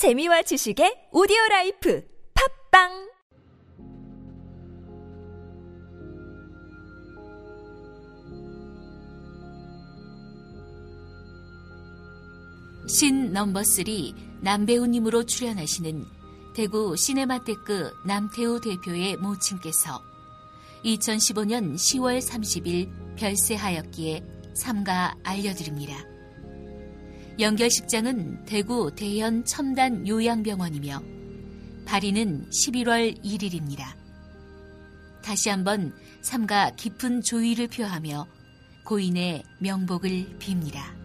재미와 지식의 오디오라이프 팟빵. 신 넘버3 남배우님으로 출연하시는 대구 시네마테크 남태우 대표의 모친께서 2015년 10월 30일 별세하였기에 삼가 알려드립니다. 연결식장은 대구 대현 첨단 요양병원이며 발인은 11월 1일입니다. 다시 한번 삼가 깊은 조의를 표하며 고인의 명복을 빕니다.